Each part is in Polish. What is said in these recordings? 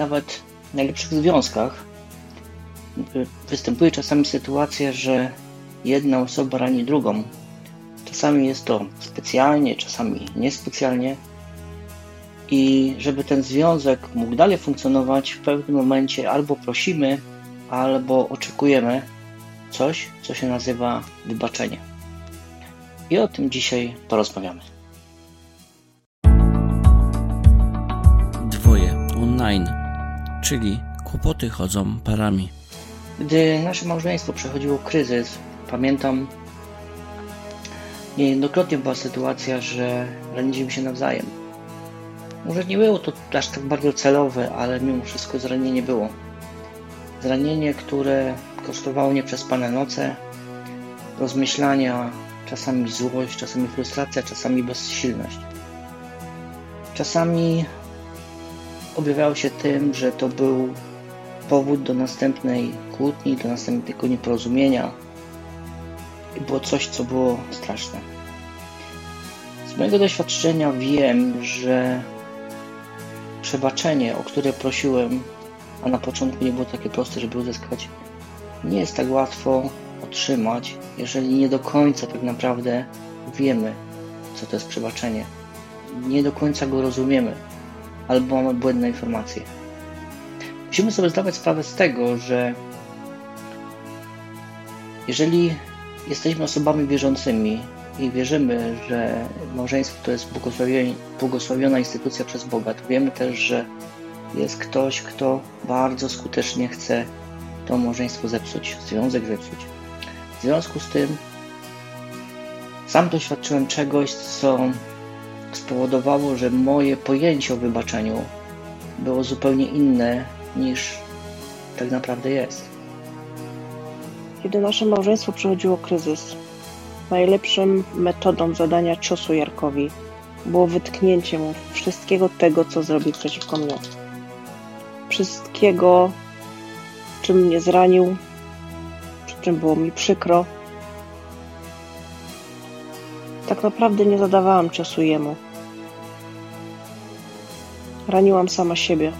nawet w najlepszych związkach występuje czasami sytuacja, że jedna osoba rani drugą. Czasami jest to specjalnie, czasami niespecjalnie. I żeby ten związek mógł dalej funkcjonować, w pewnym momencie albo prosimy, albo oczekujemy coś, co się nazywa wybaczenie. I o tym dzisiaj porozmawiamy. Dwoje online, czyli kłopoty chodzą parami. Gdy nasze małżeństwo przechodziło kryzys, pamiętam, niejednokrotnie była sytuacja, że raniliśmy się nawzajem. Może nie było to aż tak bardzo celowe, ale mimo wszystko zranienie było. Zranienie, które kosztowało nieprzespane noce, rozmyślania, czasami złość, czasami frustracja, czasami bezsilność. Czasami objawiało się tym, że to był powód do następnej kłótni, do następnego nieporozumienia. I było coś, co było straszne. Z mojego doświadczenia wiem, że przebaczenie, o które prosiłem, a na początku nie było takie proste, żeby uzyskać, nie jest tak łatwo otrzymać, jeżeli nie do końca tak naprawdę wiemy, co to jest przebaczenie. Nie do końca go rozumiemy, albo mamy błędne informacje. Musimy sobie zdawać sprawę z tego, że jeżeli jesteśmy osobami wierzącymi i wierzymy, że małżeństwo to jest błogosławiona instytucja przez Boga, to wiemy też, że jest ktoś, kto bardzo skutecznie chce to małżeństwo zepsuć, związek zepsuć. W związku z tym sam doświadczyłem czegoś, co spowodowało, że moje pojęcie o wybaczeniu było zupełnie inne niż tak naprawdę jest. Kiedy nasze małżeństwo przechodziło kryzys, najlepszą metodą zadania ciosu Jarkowi było wytknięcie mu wszystkiego tego, co zrobił przeciwko mnie. Wszystkiego, czym mnie zranił, przy czym było mi przykro. Tak naprawdę nie zadawałam ciosu jemu. Raniłam sama siebie.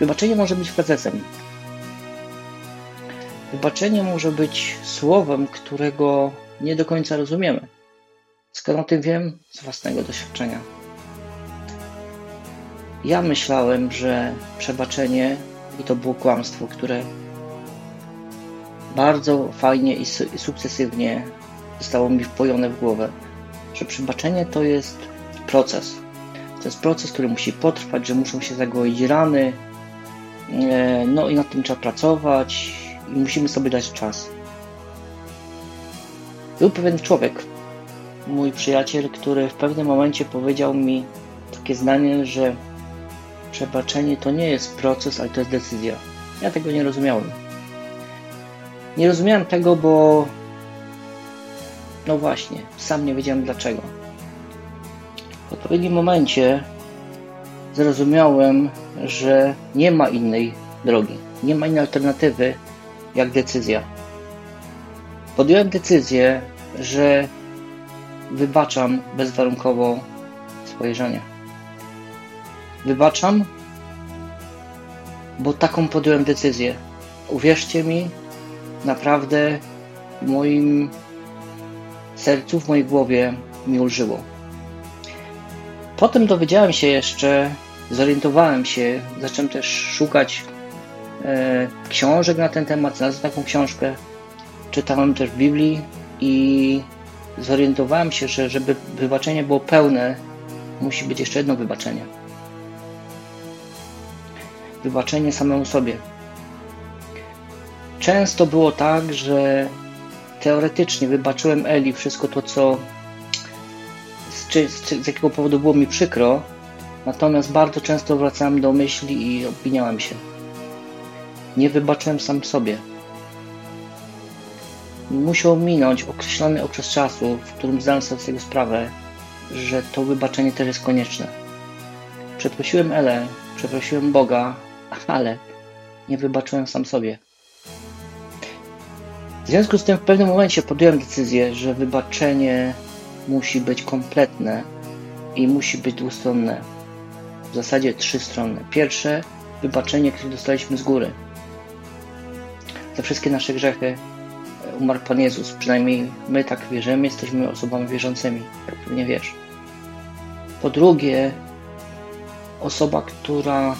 Wybaczenie może być procesem. Wybaczenie może być słowem, którego nie do końca rozumiemy. Skąd o tym wiem? Z własnego doświadczenia. Ja myślałem, że przebaczenie, i to było kłamstwo, które bardzo fajnie i sukcesywnie zostało mi wpojone w głowę, że przebaczenie to jest proces. To jest proces, który musi potrwać, że muszą się zagoić rany, no i nad tym trzeba pracować, i musimy sobie dać czas. Był pewien człowiek, mój przyjaciel, który w pewnym momencie powiedział mi takie zdanie, że przebaczenie to nie jest proces, ale to jest decyzja. Ja tego nie rozumiałem. Nie rozumiałem tego, bo no właśnie, sam nie wiedziałem dlaczego. W odpowiednim momencie zrozumiałem, że nie ma innej drogi, nie ma innej alternatywy jak decyzja. Podjąłem decyzję, że wybaczam bezwarunkowo swoje żonie. Wybaczam, bo taką podjąłem decyzję. Uwierzcie mi, naprawdę w moim sercu, w mojej głowie mi ulżyło. Potem dowiedziałem się jeszcze, zorientowałem się, zacząłem też szukać książek na ten temat, znalazłem taką książkę, czytałem też w Biblii i zorientowałem się, że żeby wybaczenie było pełne, musi być jeszcze jedno wybaczenie. Wybaczenie samemu sobie. Często było tak, że teoretycznie wybaczyłem Eli wszystko to, co z jakiego powodu było mi przykro, natomiast bardzo często wracałem do myśli i obwiniałem się. Nie wybaczyłem sam sobie. Musiał minąć określony okres czasu, w którym zdałem sobie z tego sprawę, że to wybaczenie też jest konieczne. Przeprosiłem Elę, przeprosiłem Boga, ale nie wybaczyłem sam sobie. W związku z tym w pewnym momencie podjąłem decyzję, że wybaczenie musi być kompletne i musi być dwustronne. W w zasadzie trzy strony. Pierwsze, wybaczenie, które dostaliśmy z góry. Za wszystkie nasze grzechy umarł Pan Jezus. Przynajmniej my tak wierzymy, jesteśmy osobami wierzącymi, jak pewnie wiesz. Po drugie, osoba, która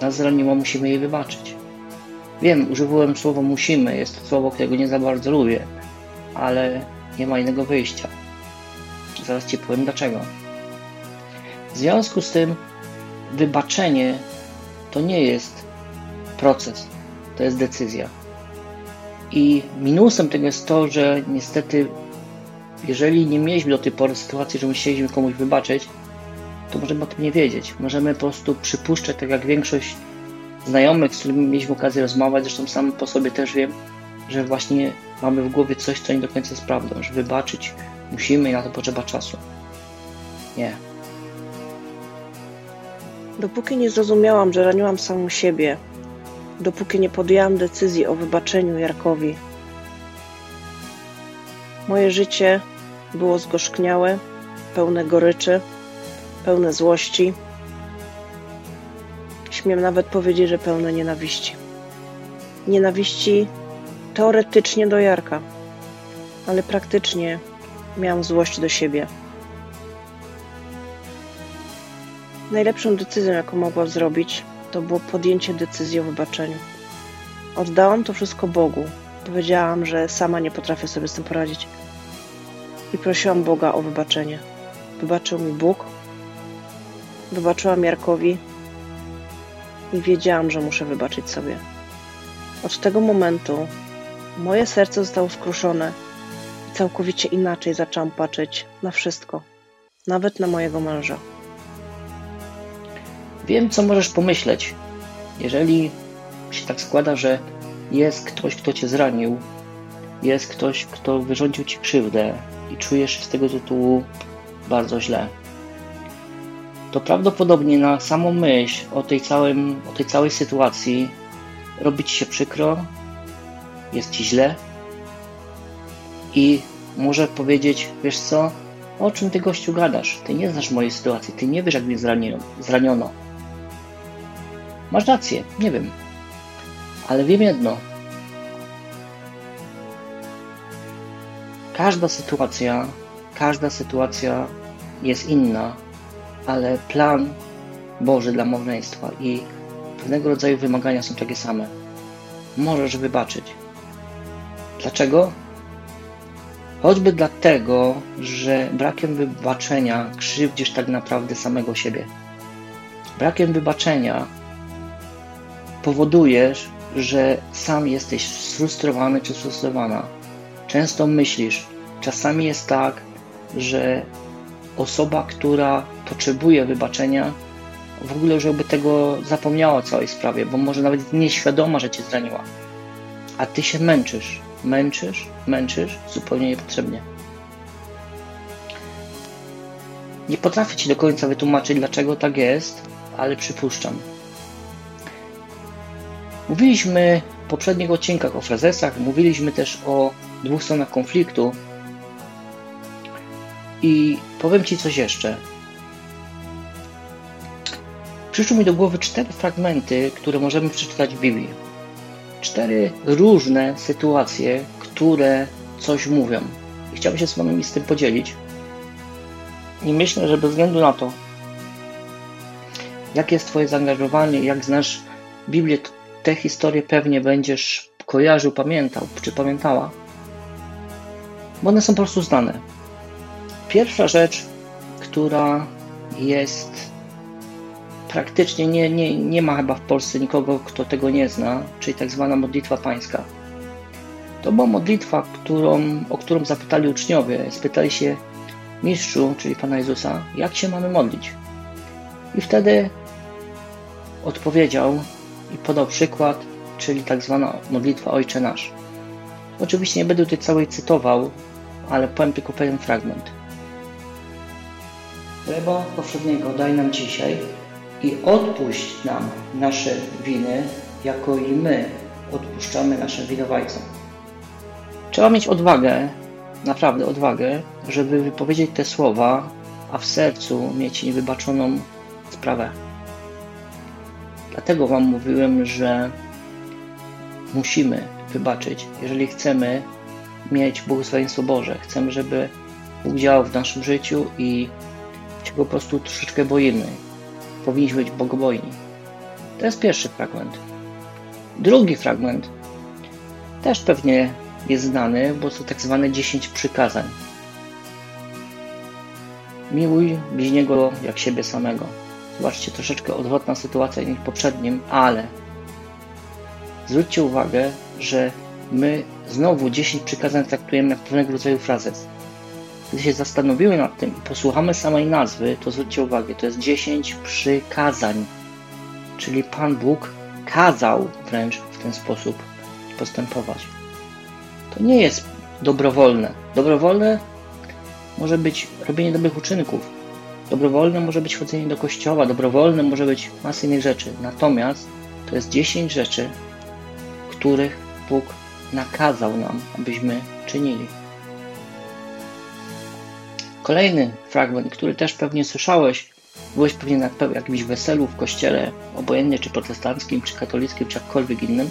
nas zraniła, musimy jej wybaczyć. Wiem, użyłem słowa musimy, jest to słowo, którego nie za bardzo lubię, ale nie ma innego wyjścia. Zaraz Ci powiem dlaczego. W związku z tym wybaczenie to nie jest proces, to jest decyzja. I minusem tego jest to, że niestety, jeżeli nie mieliśmy do tej pory sytuacji, że musieliśmy komuś wybaczyć, to możemy o tym nie wiedzieć. Możemy po prostu przypuszczać, tak jak większość znajomych, z którymi mieliśmy okazję rozmawiać, zresztą sam po sobie też wiem, że właśnie mamy w głowie coś, co nie do końca jest prawdą, że wybaczyć musimy i na to potrzeba czasu. Nie. Dopóki nie zrozumiałam, że raniłam samą siebie, dopóki nie podjęłam decyzji o wybaczeniu Jarkowi, moje życie było zgorzkniałe, pełne goryczy, pełne złości. Śmiem nawet powiedzieć, że pełne nienawiści. Nienawiści teoretycznie do Jarka, ale praktycznie miałam złość do siebie. Najlepszą decyzją, jaką mogłam zrobić, to było podjęcie decyzji o wybaczeniu. Oddałam to wszystko Bogu. Powiedziałam, że sama nie potrafię sobie z tym poradzić. I prosiłam Boga o wybaczenie. Wybaczył mi Bóg. Wybaczyłam Jarkowi. I wiedziałam, że muszę wybaczyć sobie. Od tego momentu moje serce zostało skruszone i całkowicie inaczej zaczęłam patrzeć na wszystko, nawet na mojego męża. Wiem, co możesz pomyśleć. Jeżeli się tak składa, że jest ktoś, kto cię zranił, jest ktoś, kto wyrządził ci krzywdę i czujesz się z tego tytułu bardzo źle, to prawdopodobnie na samą myśl o tej całej sytuacji robi ci się przykro, jest ci źle i może powiedzieć, wiesz co, o czym ty, gościu, gadasz? Ty nie znasz mojej sytuacji, ty nie wiesz, jak mnie zraniono. Masz rację, nie wiem, ale wiem jedno. Każda sytuacja jest inna, ale plan Boży dla małżeństwa i pewnego rodzaju wymagania są takie same. Możesz wybaczyć. Dlaczego? Choćby dlatego, że brakiem wybaczenia krzywdzisz tak naprawdę samego siebie. Brakiem wybaczenia powodujesz, że sam jesteś sfrustrowany czy sfrustrowana. Często myślisz, czasami jest tak, że osoba, która potrzebuje wybaczenia, w ogóle już jakby tego zapomniała o całej sprawie, bo może nawet nieświadoma, że cię zraniła. A ty się męczysz zupełnie niepotrzebnie. Nie potrafię ci do końca wytłumaczyć, dlaczego tak jest, ale przypuszczam. Mówiliśmy w poprzednich odcinkach o frazesach, mówiliśmy też o 2 stronach konfliktu. I powiem Ci coś jeszcze. Przyszły mi do głowy 4 fragmenty, które możemy przeczytać w Biblii. 4 różne sytuacje, które coś mówią. I chciałbym się z Wami z tym podzielić. I myślę, że bez względu na to, jakie jest Twoje zaangażowanie, jak znasz Biblię, te historie pewnie będziesz kojarzył, pamiętał, czy pamiętała. Bo one są po prostu znane. Pierwsza rzecz, która jest praktycznie, nie ma chyba w Polsce nikogo, kto tego nie zna, czyli tak zwana modlitwa pańska. To była modlitwa, o którą zapytali uczniowie. Spytali się mistrzu, czyli Pana Jezusa, jak się mamy modlić. I wtedy odpowiedział i podał przykład, czyli tak zwana modlitwa Ojcze Nasz. Oczywiście nie będę tutaj całej cytował, ale powiem tylko pewien fragment. Chleba powszedniego daj nam dzisiaj i odpuść nam nasze winy, jako i my odpuszczamy naszym winowajcom. Trzeba mieć odwagę, naprawdę odwagę, żeby wypowiedzieć te słowa, a w sercu mieć niewybaczoną sprawę. Dlatego wam mówiłem, że musimy wybaczyć, jeżeli chcemy mieć błogosławieństwo Boże. Chcemy, żeby Bóg działał w naszym życiu i się po prostu troszeczkę boimy. Powinniśmy być bogobojni. To jest pierwszy fragment. Drugi fragment też pewnie jest znany, bo to tak zwane 10 przykazań. Miłuj bliźniego jak siebie samego. Zobaczcie, troszeczkę odwrotna sytuacja niż w poprzednim, ale zwróćcie uwagę, że my znowu 10 przykazań traktujemy jak pewnego rodzaju frazes. Gdy się zastanowiły nad tym i posłuchamy samej nazwy, to zwróćcie uwagę, to jest 10 przykazań. Czyli Pan Bóg kazał wręcz w ten sposób postępować. To nie jest dobrowolne. Dobrowolne może być robienie dobrych uczynków. Dobrowolne może być chodzenie do kościoła. Dobrowolne może być masy innych rzeczy. Natomiast to jest 10 rzeczy, których Bóg nakazał nam, abyśmy czynili. Kolejny fragment, który też pewnie słyszałeś, byłeś pewnie na jakimś weselu w kościele, obojętnie czy protestanckim, czy katolickim, czy jakkolwiek innym.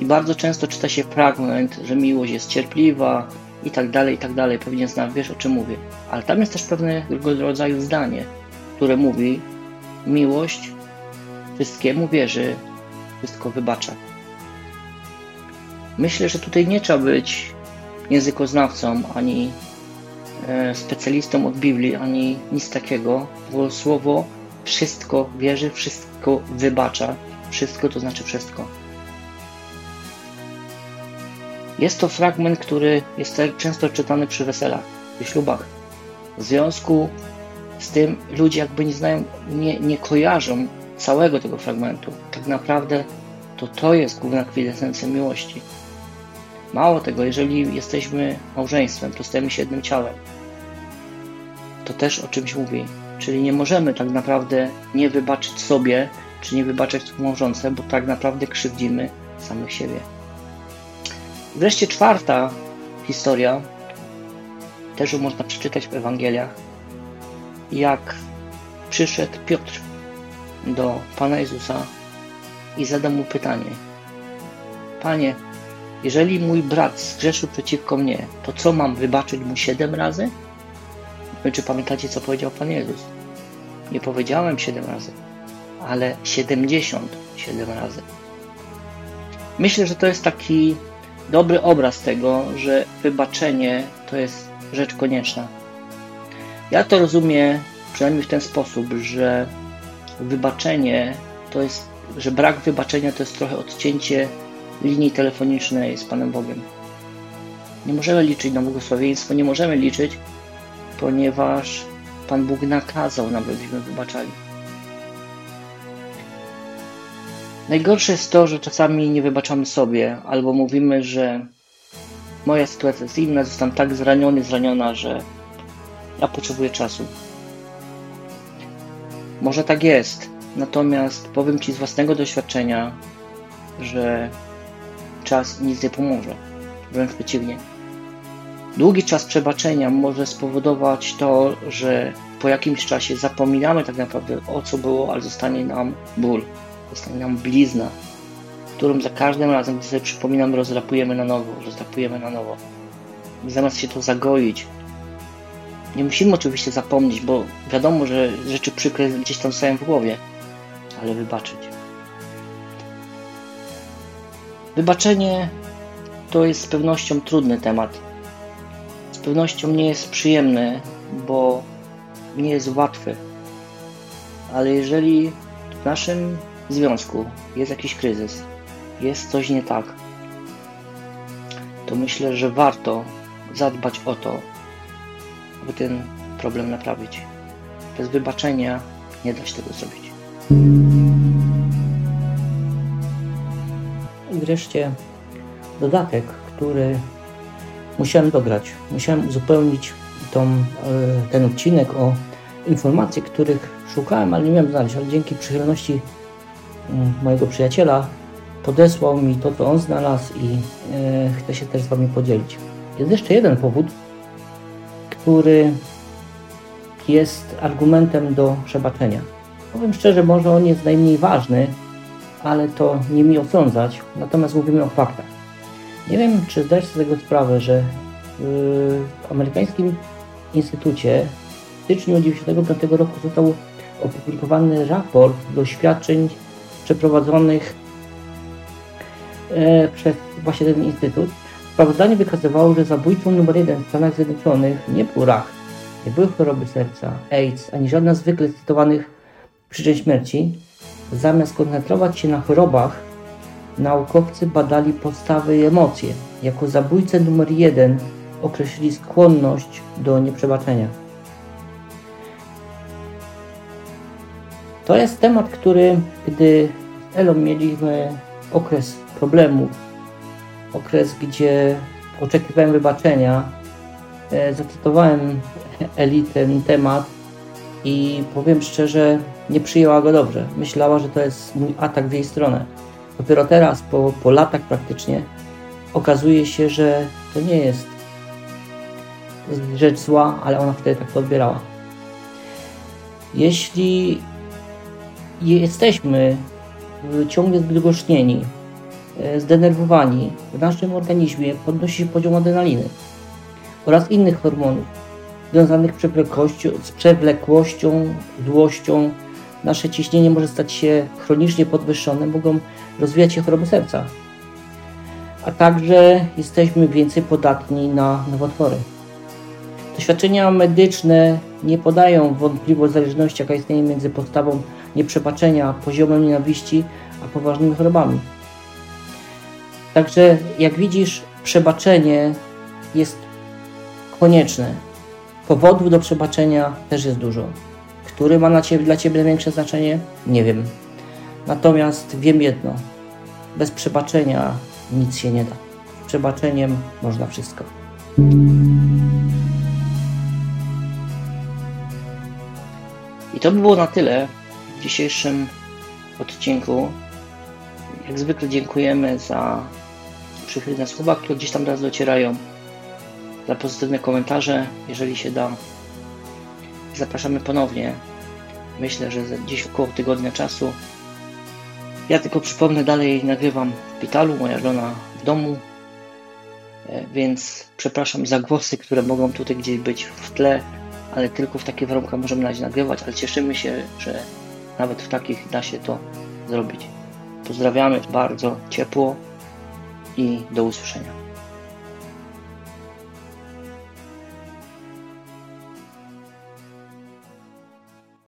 I bardzo często czyta się fragment, że miłość jest cierpliwa i tak dalej, pewnie znam, wiesz o czym mówię. Ale tam jest też pewnego rodzaju zdanie, które mówi: miłość wszystkiemu wierzy, wszystko wybacza. Myślę, że tutaj nie trzeba być językoznawcą, ani specjalistą od Biblii, ani nic takiego, bo słowo wszystko wierzy, wszystko wybacza. Wszystko to znaczy wszystko. Jest to fragment, który jest często czytany przy weselach, przy ślubach. W związku z tym ludzie jakby nie znają, nie kojarzą całego tego fragmentu. Tak naprawdę to jest główna kwintesencja miłości. Mało tego, jeżeli jesteśmy małżeństwem, to stajemy się jednym ciałem. To też o czymś mówi. Czyli nie możemy tak naprawdę nie wybaczyć sobie, czy nie wybaczyć współmałżonce, bo tak naprawdę krzywdzimy samych siebie. Wreszcie czwarta historia, też ją można przeczytać w Ewangeliach, jak przyszedł Piotr do Pana Jezusa i zadał mu pytanie: Panie, jeżeli mój brat zgrzeszył przeciwko mnie, to co mam wybaczyć mu 7 razy? Czy pamiętacie, co powiedział Pan Jezus? Nie powiedziałem 7 razy, ale 77 razy. Myślę, że to jest taki dobry obraz tego, że wybaczenie to jest rzecz konieczna. Ja to rozumiem przynajmniej w ten sposób, że wybaczenie to jest, że brak wybaczenia to jest trochę odcięcie linii telefonicznej z Panem Bogiem. Nie możemy liczyć na błogosławieństwo, nie możemy liczyć, ponieważ Pan Bóg nakazał nam, żebyśmy wybaczali. Najgorsze jest to, że czasami nie wybaczamy sobie, albo mówimy, że moja sytuacja jest inna, zostałem tak zraniony, zraniona, że ja potrzebuję czasu. Może tak jest, natomiast powiem Ci z własnego doświadczenia, że czas nic nie pomoże, wręcz przeciwnie. Długi czas przebaczenia może spowodować to, że po jakimś czasie zapominamy tak naprawdę o co było, ale zostanie nam ból. Zostanie nam blizna, którą za każdym razem, gdy sobie przypominam, rozdrapujemy na nowo. Zamiast się to zagoić. Nie musimy oczywiście zapomnieć, bo wiadomo, że rzeczy przykre gdzieś tam stają w głowie, ale wybaczyć. Wybaczenie to jest z pewnością trudny temat. Z pewnością nie jest przyjemny, bo nie jest łatwy. Ale jeżeli w naszym związku jest jakiś kryzys, jest coś nie tak, to myślę, że warto zadbać o to, aby ten problem naprawić. Bez wybaczenia nie da się tego zrobić. I wreszcie dodatek, który musiałem dograć. Musiałem uzupełnić ten odcinek o informacje, których szukałem, ale nie miałem znaleźć, ale dzięki przychylności mojego przyjaciela podesłał mi to, co on znalazł i chcę się też z Wami podzielić. Jest jeszcze jeden powód, który jest argumentem do przebaczenia. Powiem szczerze, może on jest najmniej ważny, ale to nie mi osądzać, natomiast mówimy o faktach. Nie wiem, czy zdajesz sobie z tego sprawę, że w Amerykańskim Instytucie w styczniu 1995 roku został opublikowany raport doświadczeń przeprowadzonych przez właśnie ten instytut. Sprawozdanie wykazywało, że zabójcą numer 1 w Stanach Zjednoczonych nie był rak, nie były choroby serca, AIDS, ani żadna z zwykle cytowanych przyczyn śmierci. Zamiast koncentrować się na chorobach, naukowcy badali postawy i emocje. Jako zabójcę numer 1 określili skłonność do nieprzebaczenia. To jest temat, który, gdy z Elą mieliśmy okres problemów, okres, gdzie oczekiwałem wybaczenia, zacytowałem Eli ten temat i powiem szczerze, nie przyjęła go dobrze. Myślała, że to jest mój atak w jej stronę. Dopiero teraz, po latach praktycznie, okazuje się, że to nie jest rzecz zła, ale ona wtedy tak to odbierała. Jeśli jesteśmy ciągle zbydgoszczeni, zdenerwowani, w naszym organizmie podnosi się poziom adrenaliny oraz innych hormonów związanych z przewlekłością, złością. Nasze ciśnienie może stać się chronicznie podwyższone, mogą rozwijać się choroby serca, a także jesteśmy więcej podatni na nowotwory. Doświadczenia medyczne nie podają wątpliwość zależności, jaka istnieje między podstawą nieprzebaczenia, poziomem nienawiści, a poważnymi chorobami. Także, jak widzisz, przebaczenie jest konieczne. Powodów do przebaczenia też jest dużo. Który ma dla Ciebie największe znaczenie? Nie wiem. Natomiast wiem jedno. Bez przebaczenia nic się nie da. Z przebaczeniem można wszystko. I to by było na tyle w dzisiejszym odcinku. Jak zwykle dziękujemy za przychylne słowa, które gdzieś tam do nas docierają, za pozytywne komentarze, jeżeli się da. Zapraszamy ponownie. Myślę, że gdzieś około tygodnia czasu. Ja tylko przypomnę, dalej nagrywam w szpitalu, moja żona w domu, więc przepraszam za głosy, które mogą tutaj gdzieś być w tle, ale tylko w takich warunkach możemy na razie nagrywać, ale cieszymy się, że nawet w takich da się to zrobić. Pozdrawiamy bardzo ciepło i do usłyszenia.